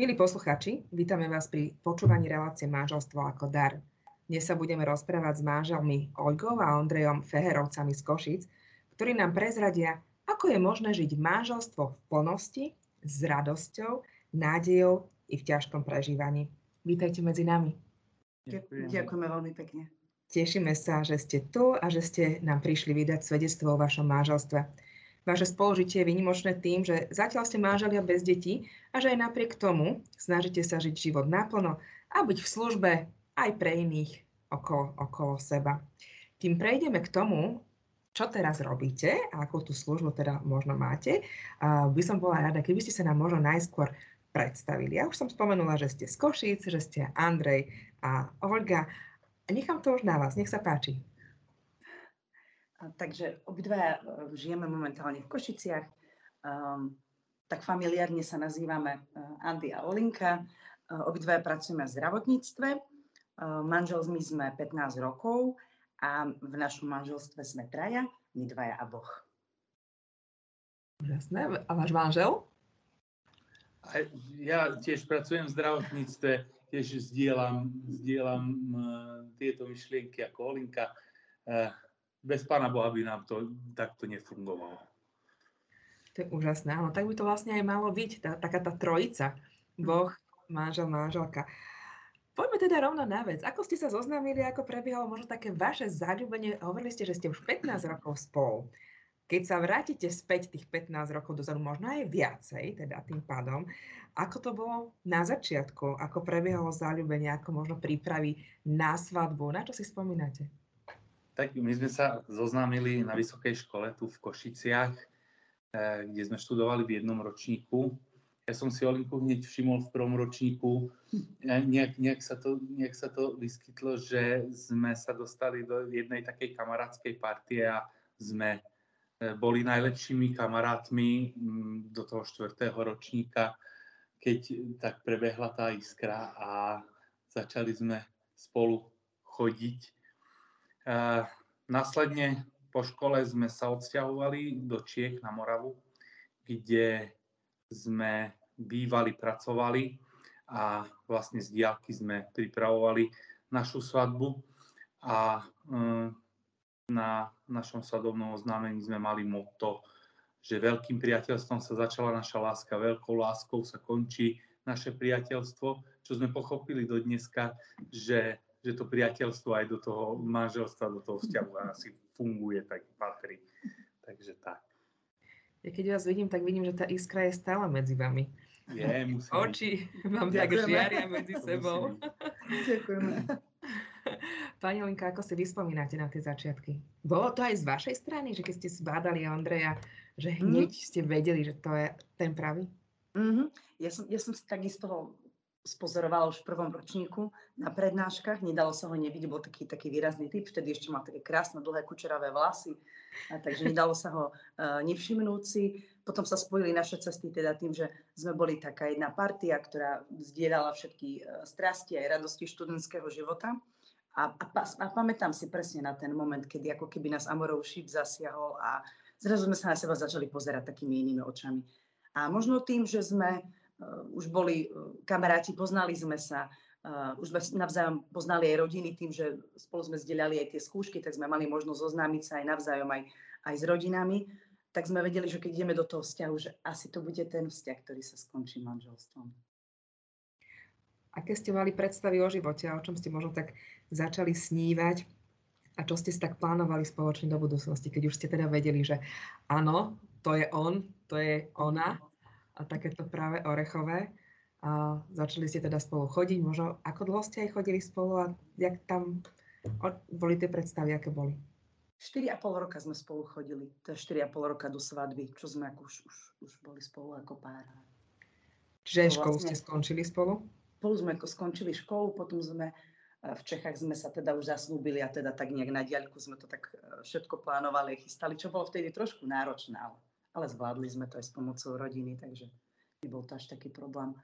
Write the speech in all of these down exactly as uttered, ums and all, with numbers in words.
Milí posluchači, vítame vás pri počúvaní relácie Manželstvo ako dar. Dnes sa budeme rozprávať s manželmi Olgou a Ondrejom Fehérovcami z Košíc, ktorí nám prezradia, ako je možné žiť manželstvo v plnosti, s radosťou, nádejou i v ťažkom prežívaní. Vítajte medzi nami. Ďakujeme. Ďakujeme veľmi pekne. Tešíme sa, že ste tu a že ste nám prišli vydať svedectvo o vašom manželstve. Vaše spolužitie je výnimočné tým, že zatiaľ ste manželia bez detí a že aj napriek tomu snažíte sa žiť život naplno a byť v službe aj pre iných okolo, okolo seba. Kým prejdeme k tomu, čo teraz robíte a akú tú službu teda možno máte, by som bola rada, keby ste sa nám možno najskôr predstavili. Ja už som spomenula, že ste z Košíc, že ste Andrej a Olga. Nechám to už na vás, nech sa páči. Takže obidva žijeme momentálne v Košiciach, um, tak familiárne sa nazývame Andy a Olinka. Obidva pracujeme v zdravotníctve, um, manželmi sme pätnásť rokov a v našom manželstve sme traja, my dvaja a Boh. Jasné, a váš manžel? A ja tiež pracujem v zdravotníctve, tiež zdieľam, zdieľam uh, tieto myšlienky ako Olinka. Uh, Bez Pána Boha by nám to takto nefungovalo. To je úžasné, áno. Tak by to vlastne aj malo byť, tá, taká tá trojica. Boh, manžel, manželka. Poďme teda rovno na vec. Ako ste sa zoznámili, ako prebiehalo možno také vaše zaľúbenie? Hovorili ste, že ste už pätnásť rokov spolu. Keď sa vrátite späť tých pätnásť rokov dozadu, možno aj viacej, teda tým pádom, ako to bolo na začiatku? Ako prebiehalo zaľúbenie? Ako možno prípravy na svadbu? Na čo si spomínate? Tak my sme sa zoznámili na vysokej škole tu v Košiciach, kde sme študovali v jednom ročníku. Ja som si Olinku hneď všimol v prvom ročníku. Nejak, nejak, sa to, nejak sa to vyskytlo, že sme sa dostali do jednej takej kamarátskej partie a sme boli najlepšími kamarátmi do toho štvrtého ročníka, keď tak prebehla tá iskra a začali sme spolu chodiť. Uh, následne po škole sme sa odsťahovali do Čiech na Moravu, kde sme bývali, pracovali a vlastne z diaľky sme pripravovali našu svadbu a um, na našom svadobnom oznámení sme mali motto, že veľkým priateľstvom sa začala naša láska, veľkou láskou sa končí naše priateľstvo, čo sme pochopili do dneska, že že to priateľstvo aj do toho manželstva, do toho vzťahu asi funguje, tak patrí. Takže tak. Ja keď vás vidím, tak vidím, že tá iskra je stále medzi vami. Je, musím. Oči vám tak žiaria medzi sebou. Ďakujeme. Pani Olinka, ako si vyspomínate na tie začiatky? Bolo to aj z vašej strany, že keď ste zbádali Andreja, že hneď mm. ste vedeli, že to je ten pravý? Mm-hmm. Ja som, ja som si tak z toho spozorovala už v prvom ročníku na prednáškach, nedalo sa ho nevidieť, bol taký, taký výrazný typ, vtedy ešte mal také krásne, dlhé, kučeravé vlasy, a takže nedalo sa ho uh, nevšimnúť si. Potom sa spojili naše cesty teda tým, že sme boli taká jedna partia, ktorá zdieľala všetky uh, strasti aj radosti študentského života. A, a, a pamätám si presne na ten moment, kedy ako keby nás Amorov šíp zasiahol a zrazu sme sa na seba začali pozerať takými inými očami. A možno tým, že sme Uh, už boli uh, kamaráti, poznali sme sa, uh, už sme navzájom poznali aj rodiny tým, že spolu sme zdieľali aj tie skúšky, tak sme mali možnosť zoznámiť sa aj navzájom, aj, aj s rodinami, tak sme vedeli, že keď ideme do toho vzťahu, že asi to bude ten vzťah, ktorý sa skončí manželstvom. Aké ste mali predstavy o živote a o čom ste možno tak začali snívať a čo ste si tak plánovali spoločne do budúcnosti, keď už ste teda vedeli, že áno, to je on, to je ona, a takéto práve orechové. A začali ste teda spolu chodiť, možno ako dlho ste aj chodili spolu a jak tam boli tie predstavy, aké boli? štyri a pol roka sme spolu chodili, to je štyri a pol roka do svadby, čo sme ako už, už, už boli spolu ako pár. Čiže školu vlastne, ste skončili spolu? Spolu sme ako skončili školu, potom sme v Čechách sme sa teda už zasľúbili a teda tak nejak na diaľku sme to tak všetko plánovali, chystali, čo bolo vtedy trošku náročné, ale Ale zvládli sme to aj s pomocou rodiny, takže nebol to až taký problém.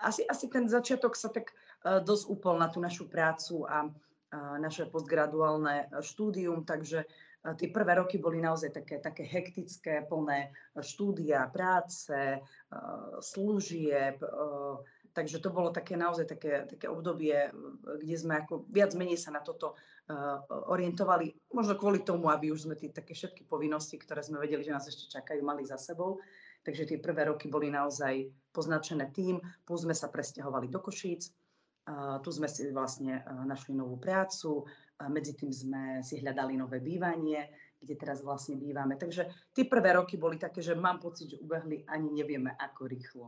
Asi, asi ten začiatok sa tak uh, dosť upol na tú našu prácu a uh, naše postgraduálne štúdium, takže Tie prvé roky boli naozaj také, také hektické, plné štúdia, práce, služieb. Takže to bolo také naozaj také, také obdobie, kde sme ako viac menej sa na toto orientovali. Možno kvôli tomu, aby už sme tie také všetky povinnosti, ktoré sme vedeli, že nás ešte čakajú, mali za sebou. Takže tie prvé roky boli naozaj poznačené tým. Plus sme sa presťahovali do Košíc. Uh, tu sme si vlastne uh, našli novú prácu, uh, medzi tým sme si hľadali nové bývanie, kde teraz vlastne bývame. Takže tie prvé roky boli také, že mám pocit, že ubehli ani nevieme ako rýchlo.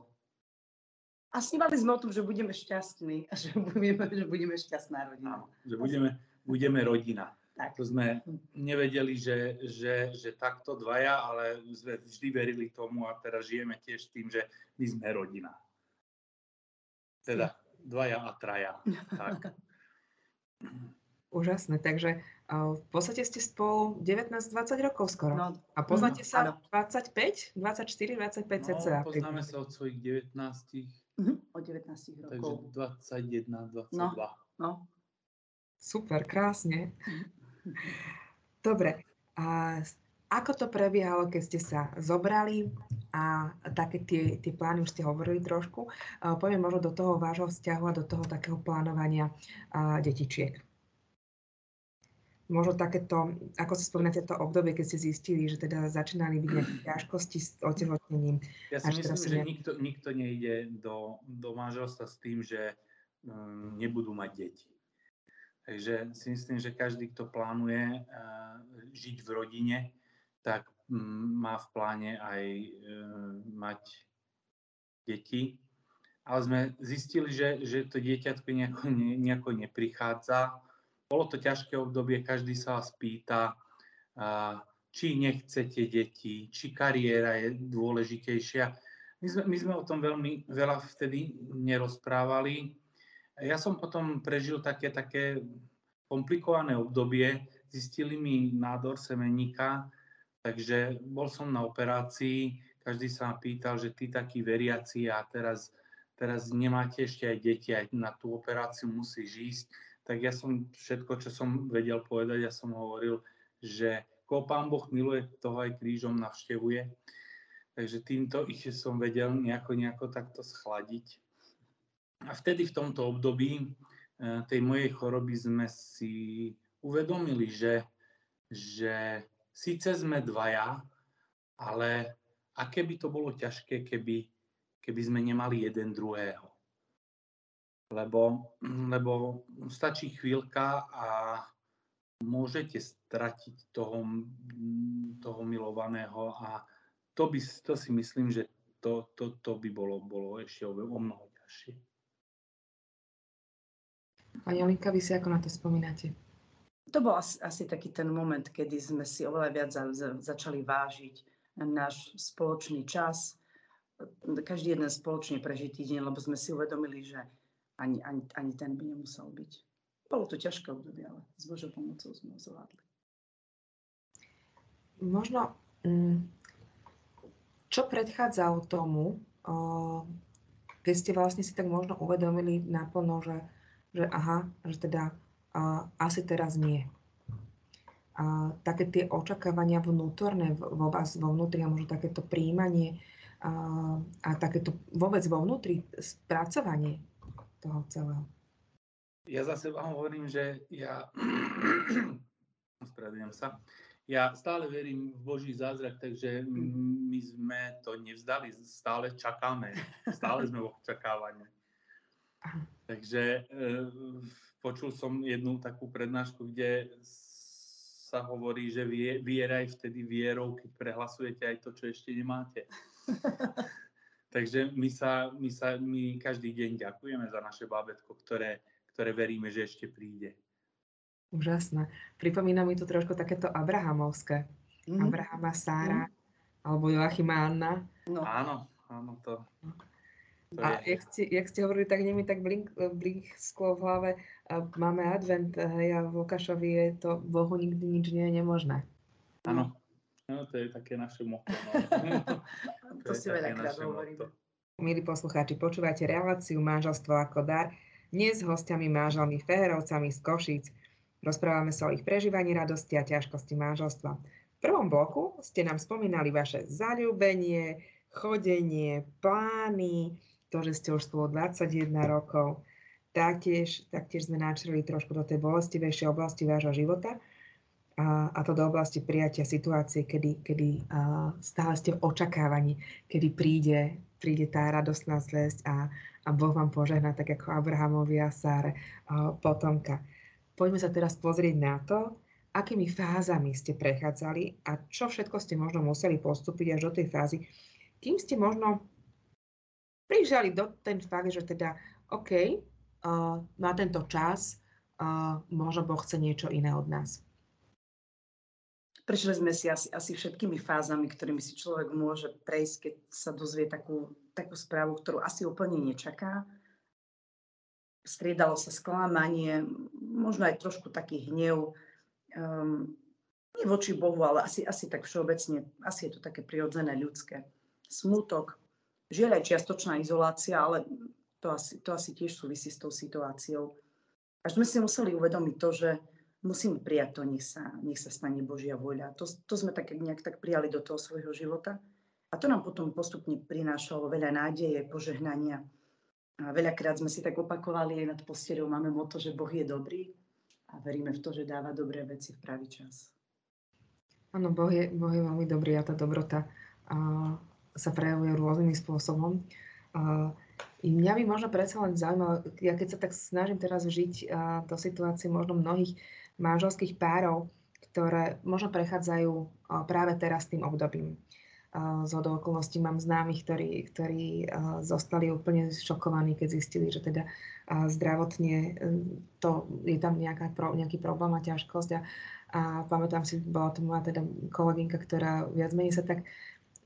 A snívali sme o tom, že budeme šťastní, že budeme, že budeme šťastná rodina. Že budeme, budeme rodina. Tak. To sme nevedeli, že, že, že takto dvaja, ale sme vždy verili tomu a teraz žijeme tiež tým, že my sme rodina. Teda... Dvaja a traja. Tak. Úžasné, takže uh, v podstate ste spolu devätnásť dvadsať rokov skoro. No, a poznáte no, sa áno. dvadsaťpäť, dvadsaťštyri, dvadsaťpäť no, cca. Poznáme sa od svojich devätnástich. Uh-huh. Od devätnástich rokov. Takže dvadsaťjeden, dvadsaťdva. No, no. Super, krásne. Dobre, a ako to prebiehalo, keď ste sa zobrali? A také tie, tie plány už ste hovorili trošku. Poďme možno do toho vášho vzťahu a do toho takého plánovania a, detičiek. Možno takéto, ako si spomínate, to obdobie, keď ste zistili, že teda začínali byť nejaké ťažkosti s otehotnením. Ja si myslím, že ne... nikto, nikto nejde do, do manželstva s tým, že um, nebudú mať deti. Takže si myslím, že každý, kto plánuje uh, žiť v rodine, tak má v pláne aj e, mať deti. Ale sme zistili, že, že to dieťatko nejako, ne, nejako neprichádza. Bolo to ťažké obdobie, každý sa vás pýta, a, či nechcete deti, či kariéra je dôležitejšia. My sme, my sme o tom veľmi veľa vtedy nerozprávali. Ja som potom prežil také, také komplikované obdobie. Zistili mi nádor semenníka. Takže bol som na operácii, každý sa ma pýtal, že ty taký veriaci a teraz, teraz nemáte ešte aj deti, aj na tú operáciu musíš ísť. Tak ja som všetko, čo som vedel povedať, ja som hovoril, že koho Pán Boh miluje, toho aj krížom navštevuje. Takže týmto ich som vedel nejako, nejako takto schladiť. A vtedy v tomto období tej mojej choroby sme si uvedomili, že, že síce sme dvaja, ale aké by to bolo ťažké, keby, keby sme nemali jeden druhého. Lebo, lebo stačí chvíľka a môžete stratiť toho, toho milovaného a to, by, to si myslím, že to, to, to by bolo, bolo ešte o mnoho ťažšie. Pani Olinka, vy si ako na to spomínate? To bol asi, asi taký ten moment, kedy sme si oveľa viac za, za, začali vážiť náš spoločný čas, každý jeden spoločne prežitý deň, lebo sme si uvedomili, že ani, ani, ani ten by nemusel byť. Bolo to ťažké obdobie, ale s Božou pomocou sme ho zvládli. Možno, čo predchádzalo tomu, keď ste vlastne si tak možno uvedomili naplno, že, že aha, že teda... A asi teraz nie. A také tie očakávania vnútorné vo vás, vo vnútri a možno takéto prijímanie a, a takéto vôbec vo vnútri spracovanie toho celého. Ja za seba hovorím, že ja spravedlňujem sa. Ja stále verím v Boží zázrak, takže my sme to nevzdali. Stále čakáme. Stále sme v očakávaní. Takže e, počul som jednu takú prednášku, kde sa hovorí, že vie, viera je vtedy vierou, keď prehlasujete aj to, čo ešte nemáte. Takže my, sa, my, sa, my každý deň ďakujeme za naše bábätko, ktoré, ktoré veríme, že ešte príde. Úžasné. Pripomína mi to trošku takéto abrahamovské. Mm. Abrahama, Sára, mm. alebo Joachima, Anna. No. Áno, áno to... A jak ste, jak ste hovorili, tak nimi tak blink, blink sklo v hlave. Máme advent, hej, a v Lukášovi je to Bohu nikdy nič nie je nemožné. Áno, no, to je také naše motto. No. to, to si veľakrát hovoríme. Milí poslucháči, počúvate reláciu Manželstvo ako dar. Dnes s hostiami manželmi Fehérovcami z Košíc. Rozprávame sa o ich prežívaní radosti a ťažkosti manželstva. V prvom bloku ste nám spomínali vaše zaľúbenie, chodenie, plány, to, že ste už spolu dvadsaťjeden rokov. Taktiež, taktiež sme načreli trošku do tej bolestivejšej oblasti vášho života, a, a to do oblasti prijatia situácie, kedy, kedy a, stále ste v očakávaní, kedy príde, príde tá radostná zväzť a, a Boh vám požehná, tak ako Abrahamovi a Sáre, a potomka. Poďme sa teraz pozrieť na to, akými fázami ste prechádzali a čo všetko ste možno museli postúpiť až do tej fázy, kým ste možno prižali do ten fakt, že teda OK, uh, na tento čas uh, možno Boh chce niečo iné od nás. Prešli sme si asi, asi všetkými fázami, ktorými si človek môže prejsť, keď sa dozvie takú, takú správu, ktorú asi úplne nečaká. Striedalo sa sklamanie, možno aj trošku taký hnev, um, nie voči Bohu, ale asi, asi tak všeobecne, asi je to také prirodzené ľudské. Smútok, žiaľ aj čiastočná izolácia, ale to asi, to asi tiež súvisí s tou situáciou. Až sme si museli uvedomiť to, že musíme prijať to, nech sa, nech sa stane Božia voľa. To, to sme tak nejak tak prijali do toho svojho života a to nám potom postupne prinášalo veľa nádeje, požehnania. A veľakrát sme si tak opakovali aj nad posteľou, máme motto, že Boh je dobrý a veríme v to, že dáva dobré veci v pravý čas. Áno, Boh je, Boh je veľmi dobrý a tá dobrota a sa prejavuje rôznym spôsobom. Uh, mňa by možno predsa len zaujímalo, ja keď sa tak snažím teraz žiť uh, do situácie možno mnohých manželských párov, ktoré možno prechádzajú uh, práve teraz tým obdobím. Uh, zhodou okolností mám známych, ktorí, ktorí uh, zostali úplne šokovaní, keď zistili, že teda uh, zdravotne uh, to, je tam nejaká pro, nejaký problém a ťažkosť. A, a pamätám si, bola to moja teda kolegynka, ktorá viac menej sa tak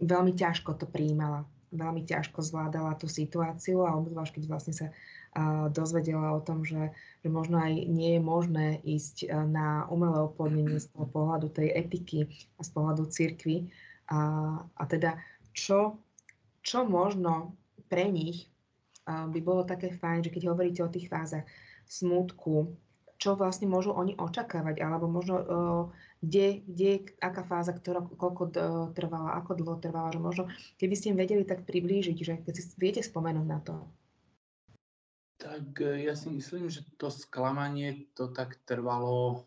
veľmi ťažko to prijímala. Veľmi ťažko zvládala tú situáciu a obzvlášť, keď vlastne sa uh, dozvedela o tom, že, že možno aj nie je možné ísť uh, na umelé oplodnenie z toho pohľadu tej etiky a z pohľadu cirkvi. Uh, a teda, čo, čo možno pre nich uh, by bolo také fajn, že keď hovoríte o tých fázach smútku, čo vlastne môžu oni očakávať, alebo možno uh, Kde, kde, aká fáza, ktorá, koľko trvala, ako dlho trvala, že možno, keby ste im vedeli tak priblížiť, že keď si viete spomenúť na to. Tak ja si myslím, že to sklamanie to tak trvalo,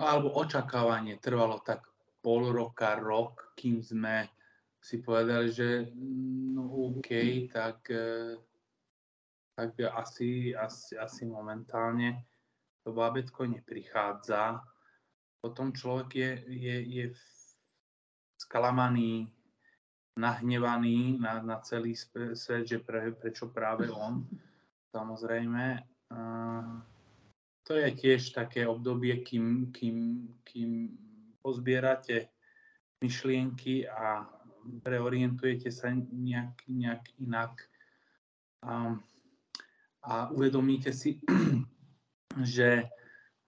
alebo očakávanie trvalo tak pol roka, rok, kým sme si povedali, že no OK, tak, tak asi, asi, asi momentálne to bábätko neprichádza. Potom človek je, je, je sklamaný, nahnevaný na, na celý svet, že pre, prečo práve on, samozrejme. A to je tiež také obdobie, kým, kým, kým pozbierate myšlienky a preorientujete sa nejak, nejak inak a, a uvedomíte si, že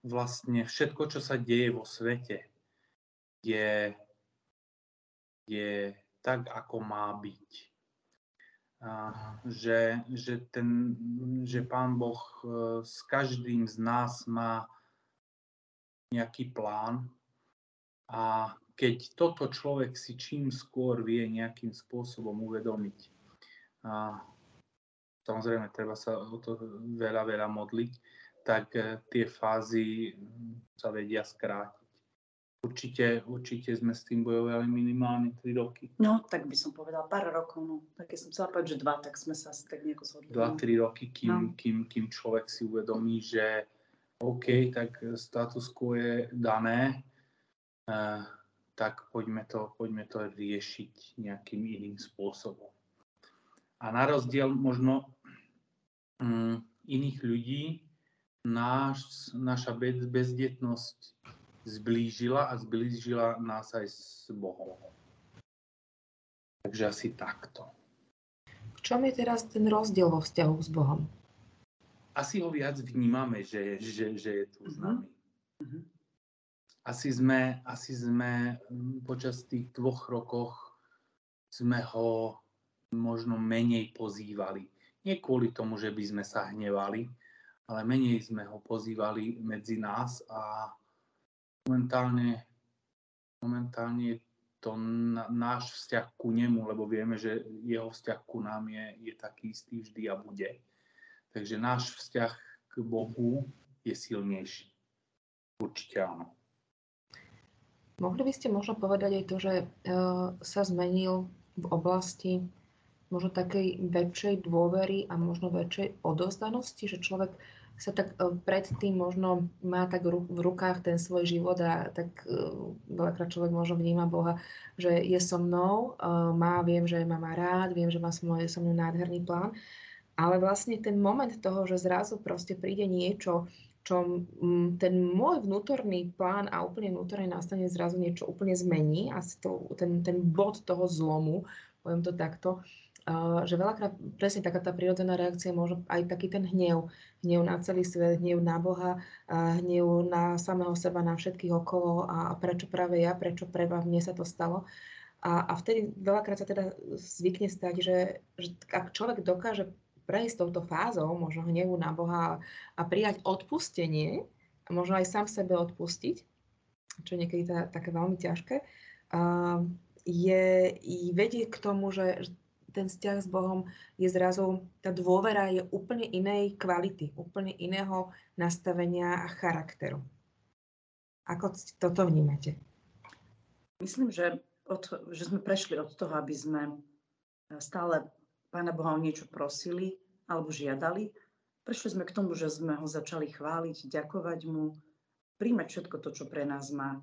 vlastne všetko, čo sa deje vo svete, je, je tak, ako má byť. A že, že, ten, že Pán Boh s každým z nás má nejaký plán a keď toto človek si čím skôr vie nejakým spôsobom uvedomiť, a samozrejme, treba sa o to veľa, veľa modliť, tak tie fázy sa vedia skrátiť. Určite, určite sme s tým bojovali minimálne tri roky. No, tak by som povedala pár rokov, no. Tak keď som chcela povedať, že dva, tak sme sa asi tak nejako zhodli. Dva, tri roky, kým, no. kým, kým človek si uvedomí, že OK, tak status quo je dané, eh, tak poďme to, poďme to riešiť nejakým iným spôsobom. A na rozdiel možno mm, iných ľudí, Náš, naša bezdetnosť zblížila a zblížila nás aj s Bohom. Takže asi takto. V čom je teraz ten rozdiel vo vzťahu s Bohom? Asi ho viac vnímame, že, že, že je tu s nami. Mm-hmm. Asi, sme, asi sme počas tých dvoch rokoch sme ho možno menej pozývali. Nie kvôli tomu, že by sme sa hnevali, ale menej sme ho pozývali medzi nás a momentálne, momentálne je to na, náš vzťah ku nemu, lebo vieme, že jeho vzťah ku nám je, je taký istý vždy a bude. Takže náš vzťah k Bohu je silnejší. Určite áno. Mohli by ste možno povedať aj to, že e, sa zmenil v oblasti možno takej väčšej dôvery a možno väčšej odovzdanosti, že človek sa tak e, predtým možno má tak ru, v rukách ten svoj život a tak e, veľakrát človek možno vníma Boha, že je so mnou, e, má, viem, že ma má rád, viem, že má so mnou, je so mnou nádherný plán, ale vlastne ten moment toho, že zrazu proste príde niečo, čo ten môj vnútorný plán a úplne vnútorné nastane zrazu niečo úplne zmení a to, ten, ten bod toho zlomu, poviem to takto, že veľakrát presne taká tá prírodzená reakcia môže aj taký ten hnev, hnev na celý svet, hnev na Boha, hnev na samého seba, na všetkých okolo a prečo práve ja, prečo preba mne sa to stalo. A, a vtedy veľakrát sa teda zvykne stať, že, že ak človek dokáže prejsť touto fázou, možno hnevu na Boha a prijať odpustenie, a možno aj sám sebe odpustiť, čo je niekedy tá, také veľmi ťažké, uh, je, je vedie k tomu, že ten vzťah s Bohom je zrazu, tá dôvera je úplne inej kvality, úplne iného nastavenia a charakteru. Ako toto vnímate? Myslím, že, od, že sme prešli od toho, aby sme stále Pána Boha o niečo prosili alebo žiadali. Prešli sme k tomu, že sme ho začali chváliť, ďakovať mu, príjmať všetko to, čo pre nás má.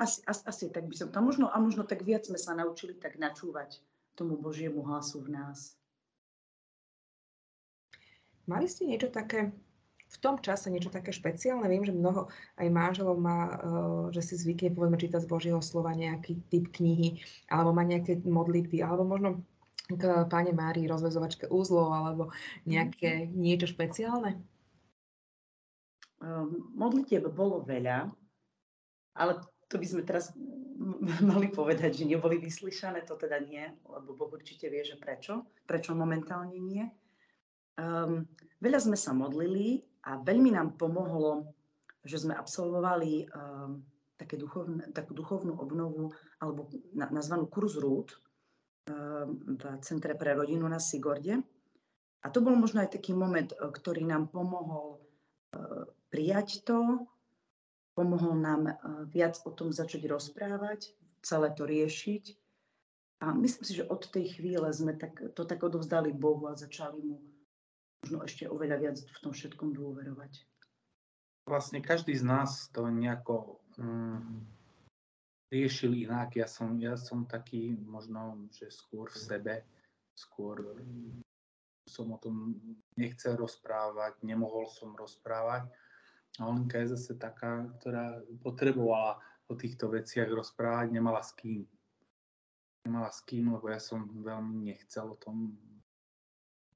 Asi, asi, asi tak by som tam možno, a možno tak viac sme sa naučili tak načúvať tomu Božiemu hlasu v nás. Mali ste niečo také, v tom čase niečo také špeciálne? Viem, že mnoho aj manželov má, že si zvykne, povedzme, čítať z Božieho slova nejaký typ knihy, alebo má nejaké modlitby, alebo možno k Pane Márii rozväzovačke úzlov, alebo nejaké niečo špeciálne? Um, modlitieb bolo veľa, ale to by sme teraz mali povedať, že neboli vyslyšané, to teda nie, lebo Boh určite vie, že prečo, prečo momentálne nie. Um, veľa sme sa modlili a veľmi nám pomohlo, že sme absolvovali um, také duchovne, takú duchovnú obnovu, alebo na, nazvanú kurz Rút, v Centre pre rodinu na Sigorde. A to bol možno aj taký moment, ktorý nám pomohol prijať to, pomohol nám viac o tom začať rozprávať, celé to riešiť. A myslím si, že od tej chvíle sme tak, to tak odovzdali Bohu a začali mu možno ešte oveľa viac v tom všetkom dôverovať. Vlastne každý z nás to nejako um... riešil inak. Ja som, ja som taký možno, že skôr v sebe, skôr som o tom nechcel rozprávať, nemohol som rozprávať. A Olenka je zase taká, ktorá potrebovala o týchto veciach rozprávať, nemala s kým. Nemala s kým, lebo ja som veľmi nechcel o tom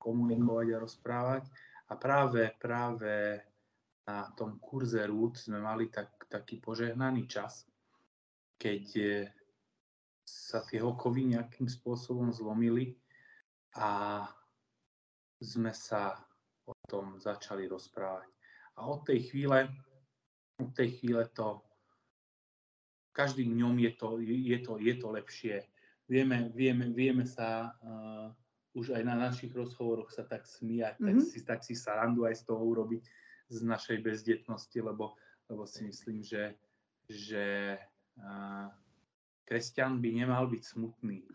komunikovať a rozprávať. A práve, práve na tom kurze Rút sme mali tak, taký požehnaný čas, keď sa tie okovy nejakým spôsobom zlomili a sme sa o tom začali rozprávať. A od tej chvíle, od tej chvíle to, každým dňom je to, je to, je to lepšie. Vieme, vieme, vieme sa, uh, už aj na našich rozhovoroch sa tak smiať, mm-hmm. tak, si, tak si sarandu aj z toho urobiť, z našej bezdetnosti, lebo, lebo si myslím, že, že Uh, kresťan by nemal byť smutný.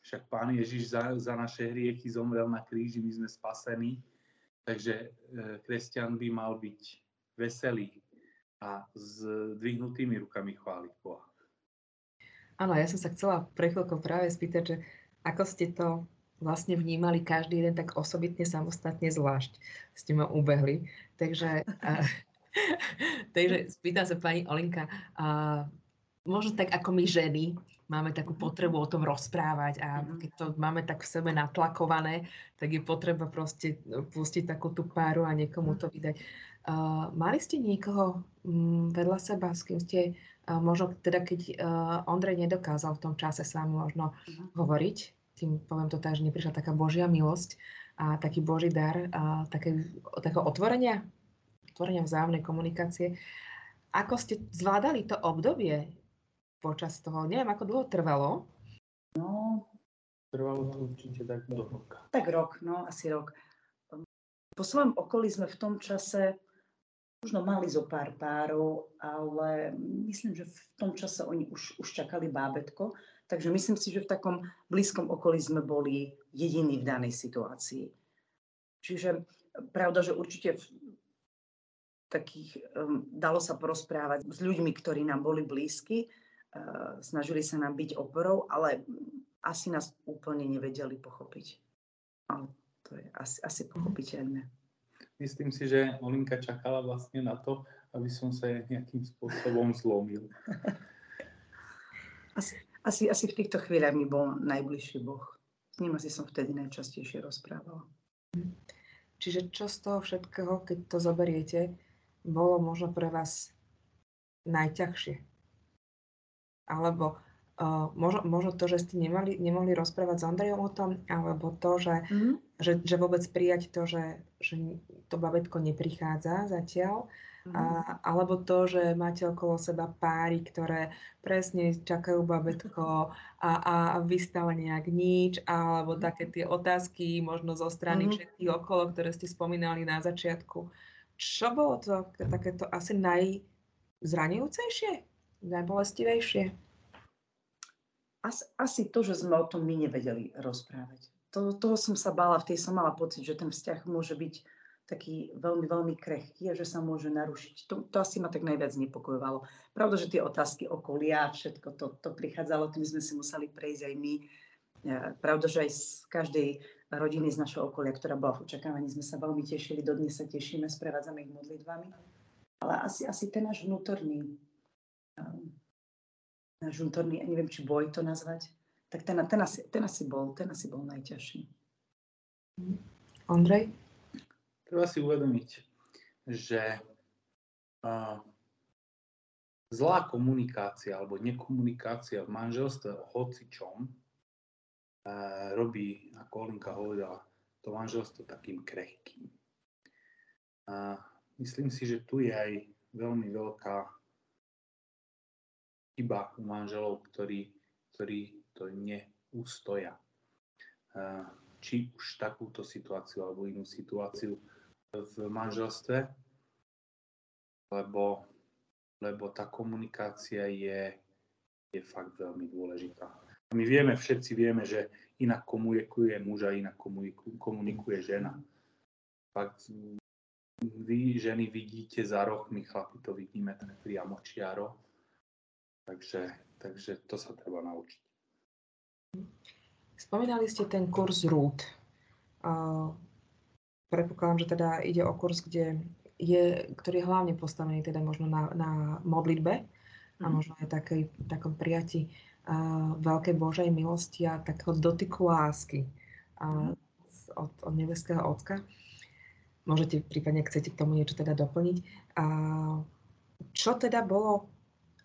Však Pán Ježiš za, za naše hriechy zomrel na kríži, my sme spasení, takže uh, kresťan by mal byť veselý a s dvihnutými rukami chváliť Boha. Áno, ja som sa chcela pre chvíľku práve spýtať, že ako ste to vlastne vnímali každý jeden tak osobitne, samostatne, zvlášť ste ma ubehli. Takže, uh, takže spýtam sa pani Olinka, uh, možno tak ako my ženy máme takú potrebu o tom rozprávať a keď to máme tak v sebe natlakované, tak je potreba proste pustiť takú tú páru a niekomu to vydať. Uh, mali ste niekoho um, vedľa seba, s kým ste, uh, možno teda keď uh, Ondrej nedokázal v tom čase sám možno hovoriť, tým poviem to tak, že neprišla taká Božia milosť a taký Boží dar, a také, takého otvorenia, otvorenia vzájomnej komunikácie. Ako ste zvládali to obdobie počas toho, neviem, ako dlho trvalo? No, trvalo to určite tak do roka. Tak rok, no, asi rok. Po svojom okolí sme v tom čase možno mali zo pár párov, ale myslím, že v tom čase oni už, už čakali bábätko, takže myslím si, že v takom blízkom okolí sme boli jediní v danej situácii. Čiže pravda, že určite v takých, um, dalo sa porozprávať s ľuďmi, ktorí nám boli blízki, uh, snažili sa nám byť oporou, ale asi nás úplne nevedeli pochopiť. Ale to je asi, asi pochopiteľné. Myslím si, že Olinka čakala vlastne na to, aby som sa nejakým spôsobom zlomil. Asi, asi, asi v týchto chvíľach mi bol najbližší Boh. S ním asi som vtedy najčastejšie rozprávala. Čiže čo z toho všetkého, keď to zoberiete, bolo možno pre vás najťažšie? Alebo Uh, možno, možno to, že ste nemali, nemohli rozprávať s Andrejom o tom, alebo to, že, mm-hmm. že, že vôbec prijať to, že, že to babätko neprichádza zatiaľ, mm-hmm. a, alebo to, že máte okolo seba páry, ktoré presne čakajú babätko a, a vy stále nejak nič, alebo také tie otázky možno zo strany mm-hmm. všetkých okolo, ktoré ste spomínali na začiatku. Čo bolo to takéto asi najzraňujúcejšie, najbolestivejšie? As, asi to, že sme o tom my nevedeli rozprávať. To, toho som sa bála, v tej som mala pocit, že ten vzťah môže byť taký veľmi, veľmi krehký a že sa môže narušiť. To, to asi ma tak najviac nepokojovalo. Pravda, že tie otázky okolia a všetko to, to prichádzalo, tým sme si museli prejsť aj my. Pravda, že aj z každej rodiny z našho okolia, ktorá bola v očakávaní, sme sa veľmi tešili, dodnes sa tešíme, sprevádzame ich modlitbami. Ale asi, asi ten náš vnútorný... náš vnútorný, ja neviem, či boj to nazvať, tak ten, ten, asi, ten, asi, bol, ten asi bol najťažší. Andrej? Treba si uvedomiť, že uh, zlá komunikácia alebo nekomunikácia v manželstve o hocičom uh, robí, ako Olinka hovorila, to manželstvo takým krehkým. Uh, myslím si, že tu je aj veľmi veľká chyba u manželov, ktorí, ktorí to neustoja. Či už takúto situáciu alebo inú situáciu v manželstve, lebo, lebo tá komunikácia je, je fakt veľmi dôležitá. My vieme, všetci vieme, že inak komunikuje muž a inak komunikuje žena. Fakt vy ženy vidíte za roh, my chlapi to vidíme priamo čiaro. Takže, takže to sa treba naučiť. Spomínali ste ten kurz Rút. Uh, predpokladám, že teda ide o kurz, kde je, ktorý je hlavne postavený teda možno na, na modlitbe mm. a možno aj takej, takom prijati uh, veľkej Božej milosti a takého dotyku lásky uh, od, od nebeského Otca. Môžete prípadne, ak chcete k tomu niečo teda doplniť. Uh, čo teda bolo